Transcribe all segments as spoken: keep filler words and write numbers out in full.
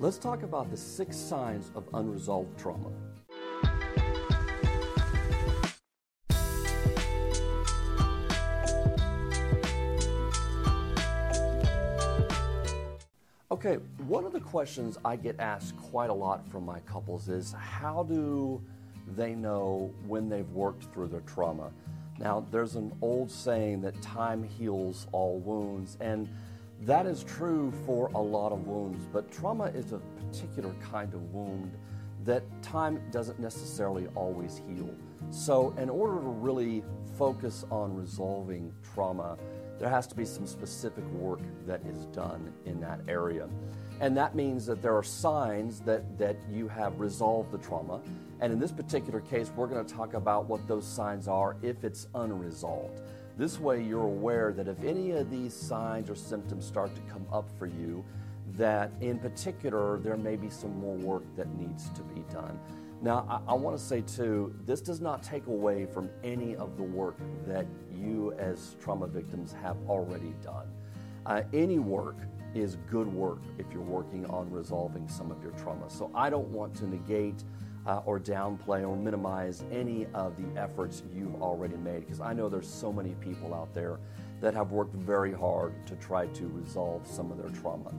Let's talk about the six signs of unresolved trauma. Okay, one of the questions I get asked quite a lot from my couples is, how do they know when they've worked through their trauma? Now, there's an old saying that time heals all wounds, and that is true for a lot of wounds, but trauma is a particular kind of wound that time doesn't necessarily always heal. So in order to really focus on resolving trauma, there has to be some specific work that is done in that area. And that means that there are signs that, that you have resolved the trauma. And in this particular case, we're going to talk about what those signs are if it's unresolved. This way you're aware that if any of these signs or symptoms start to come up for you, that in particular there may be some more work that needs to be done. Now, I, I want to say too, this does not take away from any of the work that you as trauma victims have already done. Uh, any work is good work if you're working on resolving some of your trauma. So I don't want to negate Uh, or downplay or minimize any of the efforts you've already made, because I know there's so many people out there that have worked very hard to try to resolve some of their trauma.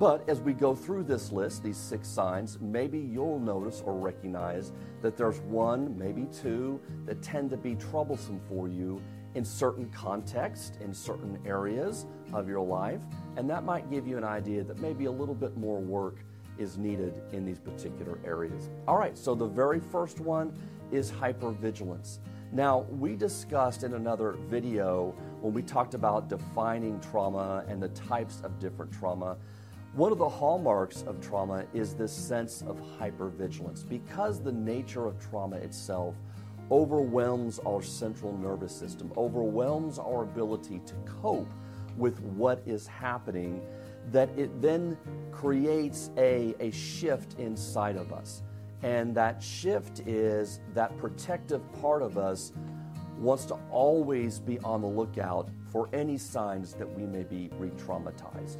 But as we go through this list, these six signs, maybe you'll notice or recognize that there's one, maybe two, that tend to be troublesome for you in certain contexts, in certain areas of your life, and that might give you an idea that maybe a little bit more work is needed in these particular areas. All right, so the very first one is hypervigilance. Now, we discussed in another video when we talked about defining trauma and the types of different trauma. One of the hallmarks of trauma is this sense of hypervigilance, because the nature of trauma itself overwhelms our central nervous system, overwhelms our ability to cope with what is happening, that it then creates a, a shift inside of us. And that shift is that protective part of us wants to always be on the lookout for any signs that we may be re-traumatized.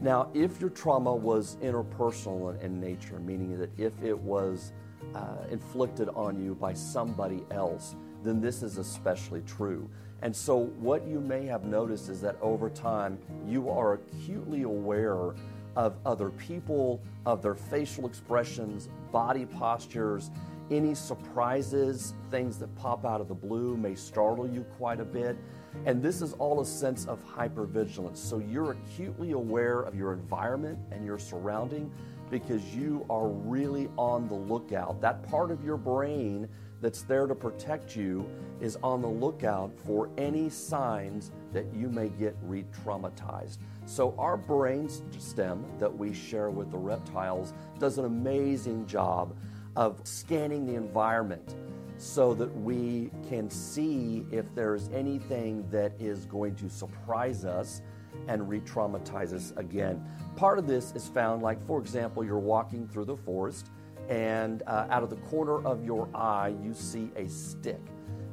Now, if your trauma was interpersonal in nature, meaning that if it was uh, inflicted on you by somebody else, then this is especially true. And so what you may have noticed is that over time, you are acutely aware of other people, of their facial expressions, body postures, any surprises, things that pop out of the blue may startle you quite a bit. And this is all a sense of hypervigilance. So you're acutely aware of your environment and your surrounding, because you are really on the lookout. That part of your brain that's there to protect you is on the lookout for any signs that you may get re-traumatized. So our brain stem that we share with the reptiles does an amazing job of scanning the environment so that we can see if there's anything that is going to surprise us and re-traumatize us again. Part of this is found, like, for example, you're walking through the forest and uh, out of the corner of your eye, you see a stick.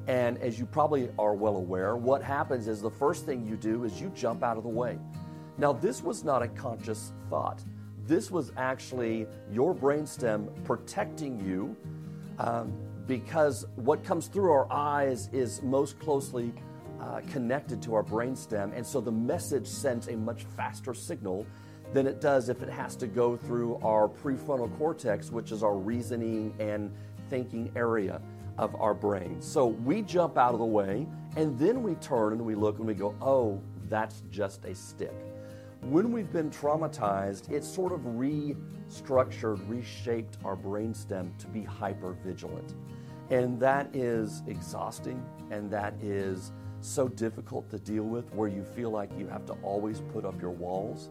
And as you probably are well aware, what happens is the first thing you do is you jump out of the way. Now, this was not a conscious thought. This was actually your brainstem protecting you um, because what comes through our eyes is most closely Uh, connected to our brainstem, and so the message sends a much faster signal than it does if it has to go through our prefrontal cortex, which is our reasoning and thinking area of our brain. So we jump out of the way, and then we turn and we look and we go, oh, that's just a stick. When we've been traumatized, it's sort of restructured, reshaped our brainstem to be hypervigilant. And that is exhausting, and that is so difficult to deal with, where you feel like you have to always put up your walls.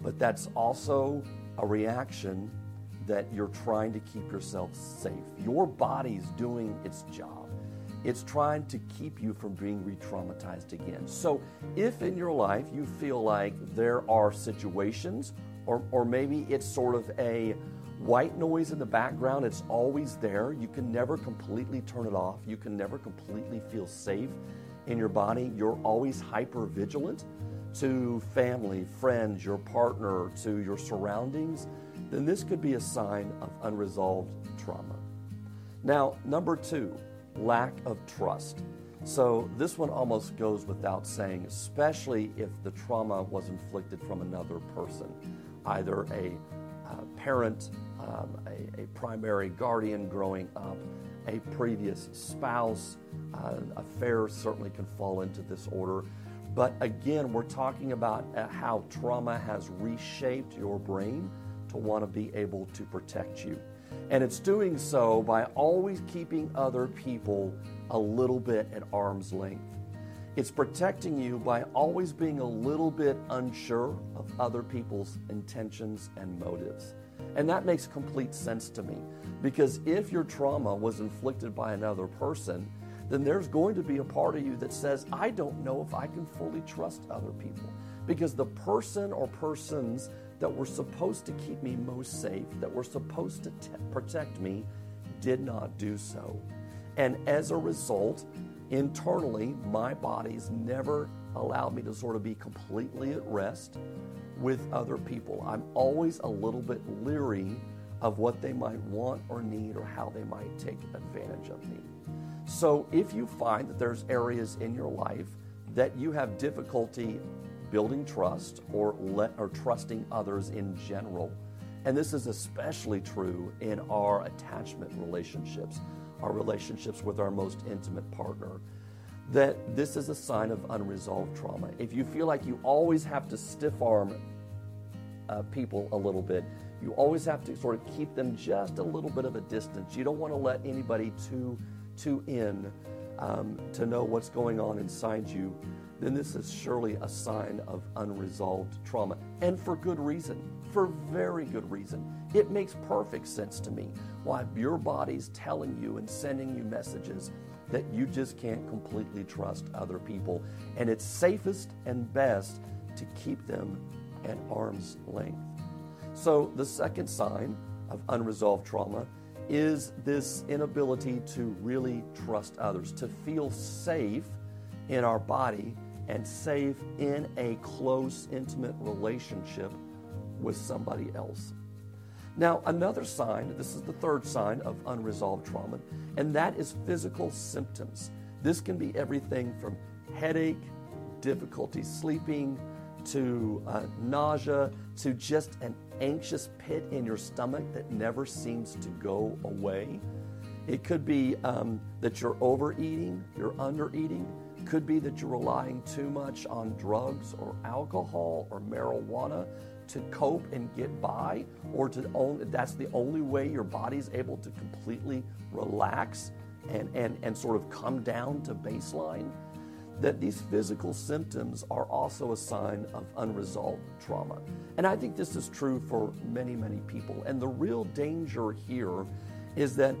But that's also a reaction that you're trying to keep yourself safe. Your body's doing its job. It's trying to keep you from being re-traumatized again. So if in your life you feel like there are situations, or, or maybe it's sort of a white noise in the background, it's always there, you can never completely turn it off, you can never completely feel safe in your body, you're always hypervigilant to family, friends, your partner, to your surroundings, then this could be a sign of unresolved trauma. Now, number two, lack of trust. So this one almost goes without saying, especially if the trauma was inflicted from another person, either a uh, parent, um, a, a primary guardian growing up, a previous spouse. Uh, affairs certainly can fall into this order. But again, we're talking about uh, how trauma has reshaped your brain to want to be able to protect you. And it's doing so by always keeping other people a little bit at arm's length. It's protecting you by always being a little bit unsure of other people's intentions and motives. And that makes complete sense to me, because if your trauma was inflicted by another person, then there's going to be a part of you that says, I don't know if I can fully trust other people, because the person or persons that were supposed to keep me most safe, that were supposed to t- protect me, did not do so. And as a result, internally, my body's never allowed me to sort of be completely at rest with other people. I'm always a little bit leery of what they might want or need or how they might take advantage of me. So if you find that there's areas in your life that you have difficulty building trust or let, or trusting others in general, and this is especially true in our attachment relationships, our relationships with our most intimate partner, that this is a sign of unresolved trauma. If you feel like you always have to stiff arm uh, people a little bit, you always have to sort of keep them just a little bit of a distance. You don't want to let anybody too too in um, to know what's going on inside you, then this is surely a sign of unresolved trauma. And for good reason, for very good reason. It makes perfect sense to me why your body's telling you and sending you messages that you just can't completely trust other people. And it's safest and best to keep them at arm's length. So the second sign of unresolved trauma is this inability to really trust others, to feel safe in our body and safe in a close, intimate relationship with somebody else. Now, another sign, this is the third sign of unresolved trauma, and that is physical symptoms. This can be everything from headache, difficulty sleeping, to uh, nausea, to just an anxious pit in your stomach that never seems to go away. It could be um, that you're overeating, you're undereating. Could be that you're relying too much on drugs or alcohol or marijuana to cope and get by, or to own, that's the only way your body's able to completely relax and, and, and sort of come down to baseline. That these physical symptoms are also a sign of unresolved trauma. And I think this is true for many, many people. And the real danger here is that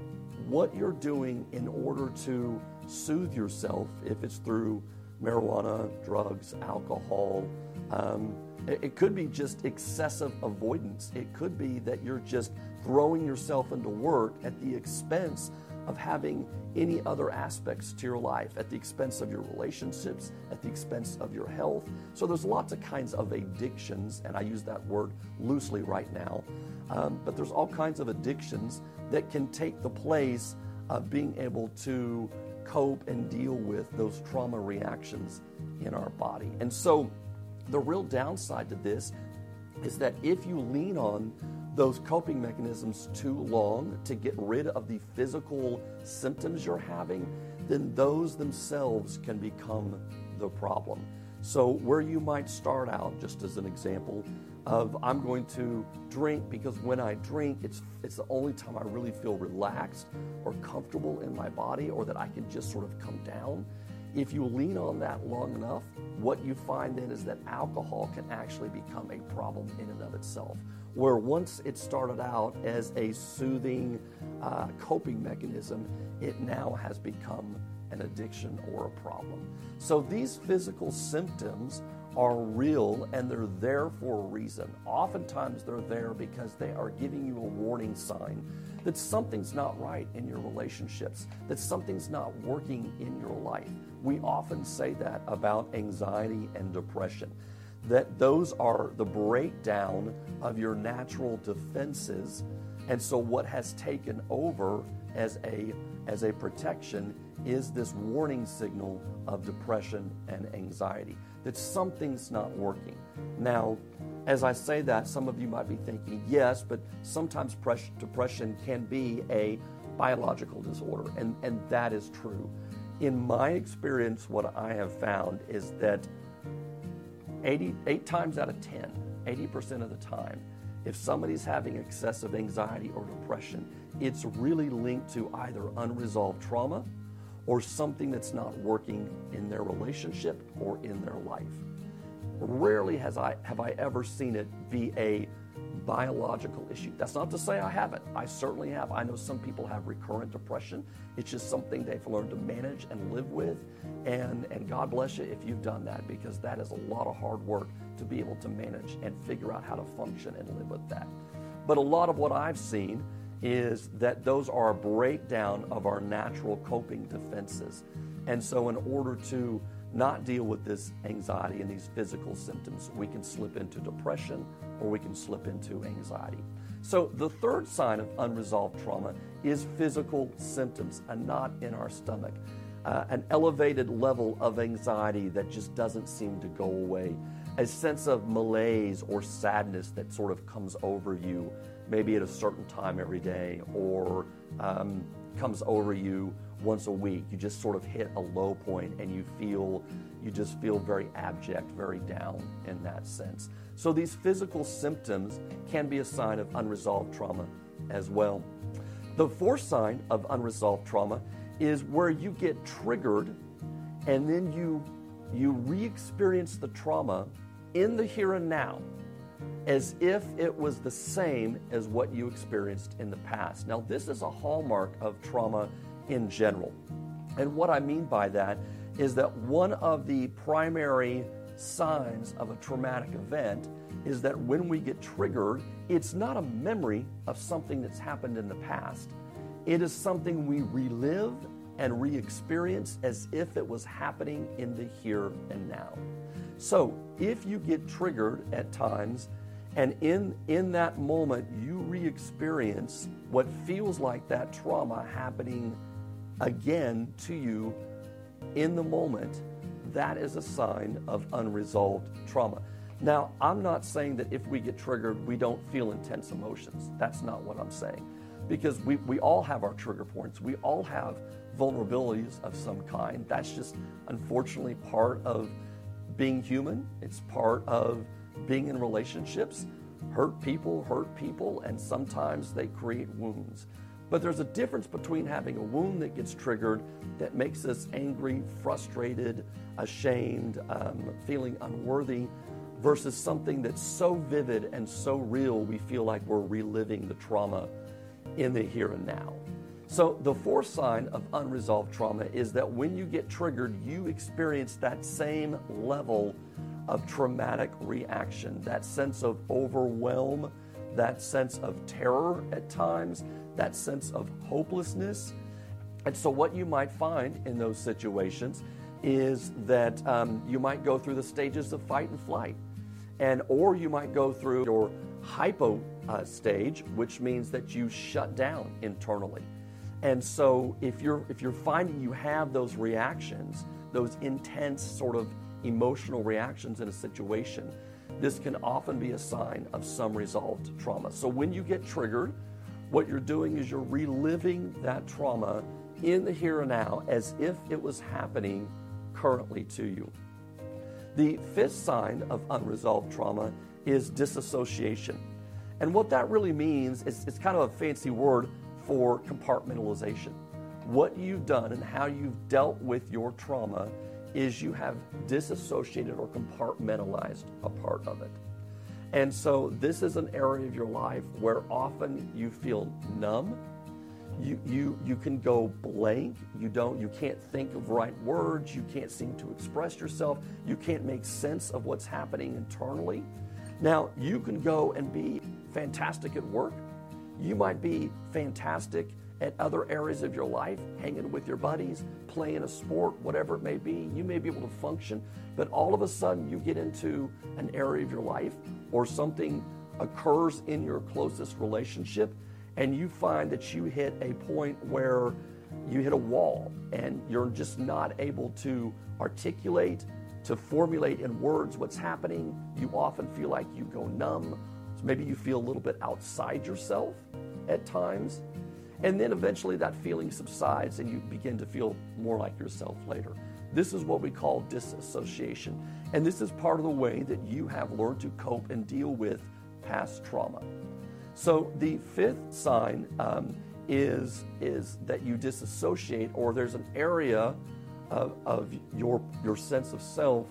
what you're doing in order to soothe yourself, if it's through marijuana, drugs, alcohol, um, it, it could be just excessive avoidance. It could be that you're just throwing yourself into work at the expense of having any other aspects to your life, at the expense of your relationships, at the expense of your health. So there's lots of kinds of addictions, and I use that word loosely right now, um, but there's all kinds of addictions that can take the place of being able to cope and deal with those trauma reactions in our body. And so the real downside to this is that if you lean on those coping mechanisms too long to get rid of the physical symptoms you're having, then those themselves can become the problem. So where you might start out, just as an example, of I'm going to drink because when I drink, it's it's the only time I really feel relaxed or comfortable in my body, or that I can just sort of come down. If you lean on that long enough, what you find then is that alcohol can actually become a problem in and of itself, where once it started out as a soothing uh, coping mechanism, it now has become an addiction or a problem. So these physical symptoms are real, and they're there for a reason. Oftentimes they're there because they are giving you a warning sign that something's not right in your relationships, that something's not working in your life. We often say that about anxiety and depression, that those are the breakdown of your natural defenses. And so what has taken over as a, as a protection is this warning signal of depression and anxiety, that something's not working. Now, as I say that, some of you might be thinking, yes, but sometimes pres- depression can be a biological disorder, and, and that is true. In my experience, what I have found is that eighty-eight times out of ten, eighty percent of the time, if somebody's having excessive anxiety or depression, it's really linked to either unresolved trauma or something that's not working in their relationship or in their life. Rarely has I have I ever seen it be a biological issue. That's not to say I haven't. I certainly have. I know some people have recurrent depression. It's just something they've learned to manage and live with. And, and God bless you if you've done that, because that is a lot of hard work to be able to manage and figure out how to function and live with that. But a lot of what I've seen is that those are a breakdown of our natural coping defenses. And so in order to not deal with this anxiety and these physical symptoms, we can slip into depression or we can slip into anxiety. So the third sign of unresolved trauma is physical symptoms, a knot in our stomach, uh, an elevated level of anxiety that just doesn't seem to go away, a sense of malaise or sadness that sort of comes over you, maybe at a certain time every day, or um, comes over you once a week. You just sort of hit a low point and you feel, you just feel very abject, very down in that sense. So these physical symptoms can be a sign of unresolved trauma as well. The fourth sign of unresolved trauma is where you get triggered and then you, you re-experience the trauma in the here and now, as if it was the same as what you experienced in the past. Now, this is a hallmark of trauma in general. And what I mean by that is that one of the primary signs of a traumatic event is that when we get triggered, it's not a memory of something that's happened in the past. It is something we relive and re-experience as if it was happening in the here and now. So if you get triggered at times, and in, in that moment, you re-experience what feels like that trauma happening again to you in the moment, that is a sign of unresolved trauma. Now, I'm not saying that if we get triggered, we don't feel intense emotions. That's not what I'm saying. Because we, we all have our trigger points. We all have vulnerabilities of some kind. That's just, unfortunately, part of being human. It's part of being in relationships. Hurt people hurt people, and sometimes they create wounds. But there's a difference between having a wound that gets triggered that makes us angry, frustrated, ashamed, um, feeling unworthy, versus something that's so vivid and so real we feel like we're reliving the trauma in the here and now. So the fourth sign of unresolved trauma is that when you get triggered, you experience that same level of traumatic reaction, that sense of overwhelm, that sense of terror at times, that sense of hopelessness. And so what you might find in those situations is that um, you might go through the stages of fight and flight, and or you might go through your hypo uh, stage, which means that you shut down internally. And so if you're if you're finding you have those reactions, those intense sort of emotional reactions in a situation, this can often be a sign of some resolved trauma. So when you get triggered, what you're doing is you're reliving that trauma in the here and now as if it was happening currently to you. The fifth sign of unresolved trauma is disassociation. And what that really means is it's kind of a fancy word for compartmentalization. What you've done and how you've dealt with your trauma is you have disassociated or compartmentalized a part of it. And so this is an area of your life where often you feel numb. You you you can go blank. You don't you can't think of right words. You can't seem to express yourself. You can't make sense of what's happening internally. Now, you can go and be fantastic at work. You might be fantastic at other areas of your life, hanging with your buddies, playing a sport, whatever it may be. You may be able to function, but all of a sudden you get into an area of your life or something occurs in your closest relationship, and you find that you hit a point where you hit a wall and you're just not able to articulate, to formulate in words what's happening. You often feel like you go numb. So maybe you feel a little bit outside yourself at times. And then eventually that feeling subsides and you begin to feel more like yourself later. This is what we call disassociation. And this is part of the way that you have learned to cope and deal with past trauma. So the fifth sign um, is, is that you disassociate, or there's an area of, of your, your sense of self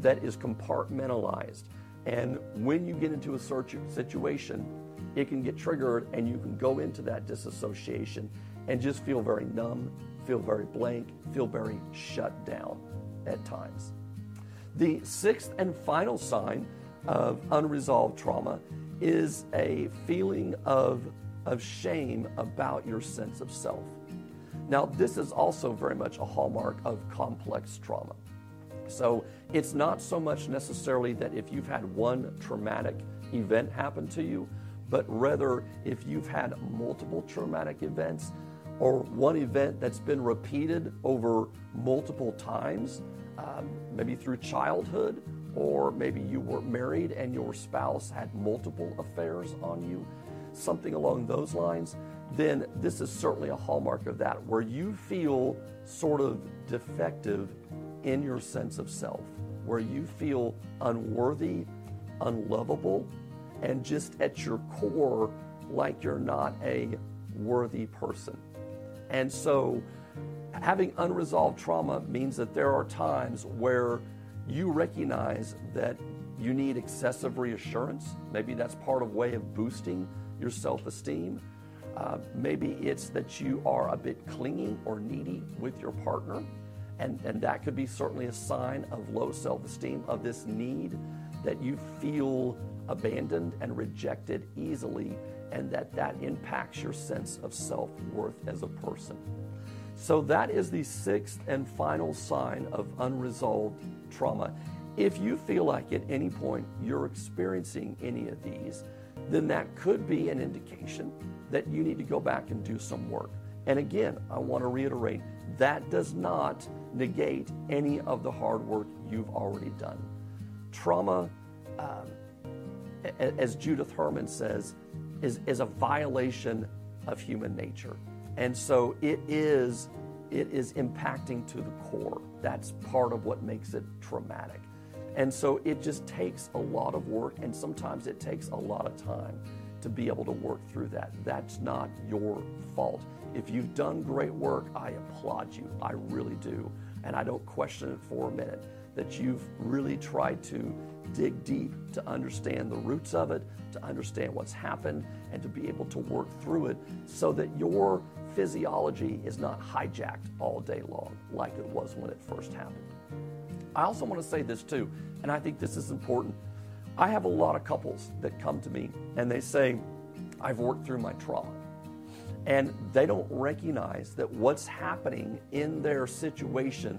that is compartmentalized. And when you get into a situation, it can get triggered and you can go into that disassociation and just feel very numb, feel very blank, feel very shut down at times. The sixth and final sign of unresolved trauma is a feeling of, of shame about your sense of self. Now, this is also very much a hallmark of complex trauma. So it's not so much necessarily that if you've had one traumatic event happen to you, but rather if you've had multiple traumatic events or one event that's been repeated over multiple times, um, maybe through childhood, or maybe you were married and your spouse had multiple affairs on you, something along those lines, then this is certainly a hallmark of that, where you feel sort of defective in your sense of self, where you feel unworthy, unlovable, and just at your core, like you're not a worthy person. And so having unresolved trauma means that there are times where you recognize that you need excessive reassurance. Maybe that's part of a way of boosting your self-esteem. Uh, maybe it's that you are a bit clingy or needy with your partner. And, and that could be certainly a sign of low self-esteem, of this need that you feel abandoned and rejected easily, and that that impacts your sense of self-worth as a person. So that is the sixth and final sign of unresolved trauma. If you feel like at any point you're experiencing any of these, then that could be an indication that you need to go back and do some work. And again, I want to reiterate, that does not negate any of the hard work you've already done. Trauma, um, as Judith Herman says, is, is a violation of human nature. And so it is, it is impacting to the core. That's part of what makes it traumatic. And so it just takes a lot of work, and sometimes it takes a lot of time to be able to work through that. That's not your fault. If you've done great work, I applaud you. I really do. And I don't question it for a minute that you've really tried to dig deep to understand the roots of it, to understand what's happened, and to be able to work through it so that your physiology is not hijacked all day long like it was when it first happened. I also want to say this too, and I think this is important. I have a lot of couples that come to me and they say, I've worked through my trauma. And they don't recognize that what's happening in their situation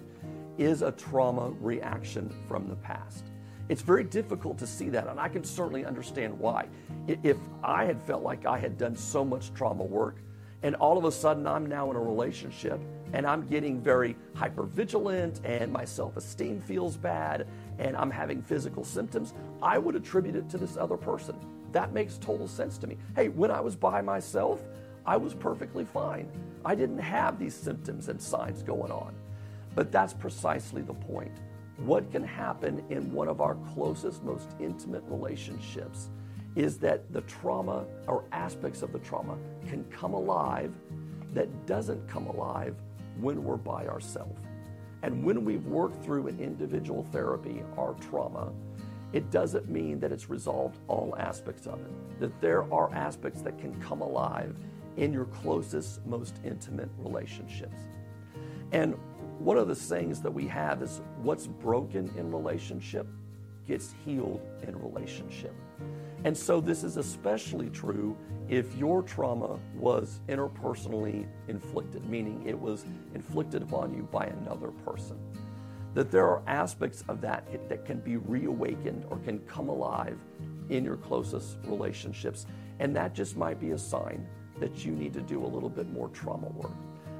is a trauma reaction from the past. It's very difficult to see that, and I can certainly understand why. If I had felt like I had done so much trauma work, and all of a sudden I'm now in a relationship, and I'm getting very hypervigilant, and my self-esteem feels bad, and I'm having physical symptoms, I would attribute it to this other person. That makes total sense to me. Hey, when I was by myself, I was perfectly fine. I didn't have these symptoms and signs going on. But that's precisely the point. What can happen in one of our closest, most intimate relationships is that the trauma or aspects of the trauma can come alive that doesn't come alive when we're by ourselves. And when we've worked through an individual therapy, our trauma, it doesn't mean that it's resolved all aspects of it, that there are aspects that can come alive in your closest, most intimate relationships. And one of the sayings that we have is, what's broken in relationship gets healed in relationship. And so this is especially true if your trauma was interpersonally inflicted, meaning it was inflicted upon you by another person. That there are aspects of that that can be reawakened or can come alive in your closest relationships. And that just might be a sign that you need to do a little bit more trauma work.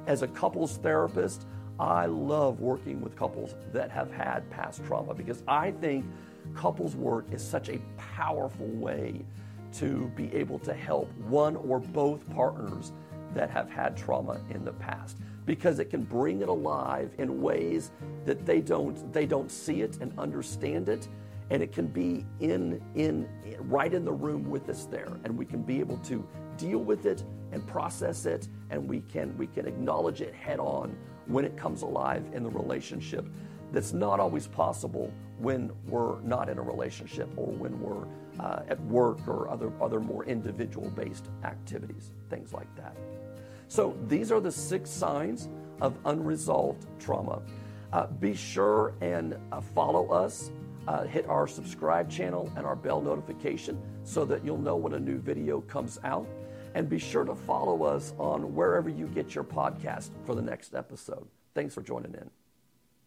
As a couples therapist, I love working with couples that have had past trauma, because I think couples work is such a powerful way to be able to help one or both partners that have had trauma in the past, because it can bring it alive in ways that they don't they don't see it and understand it, and it can be in in right in the room with us there, and we can be able to deal with it and process it, and we can we can acknowledge it head on when it comes alive in the relationship. That's not always possible when we're not in a relationship or when we're uh, at work or other, other more individual-based activities, things like that. So these are the six signs of unresolved trauma. Uh, be sure and uh, follow us, uh, hit our subscribe channel and our bell notification so that you'll know when a new video comes out. And be sure to follow us on wherever you get your podcast for the next episode. Thanks for joining in.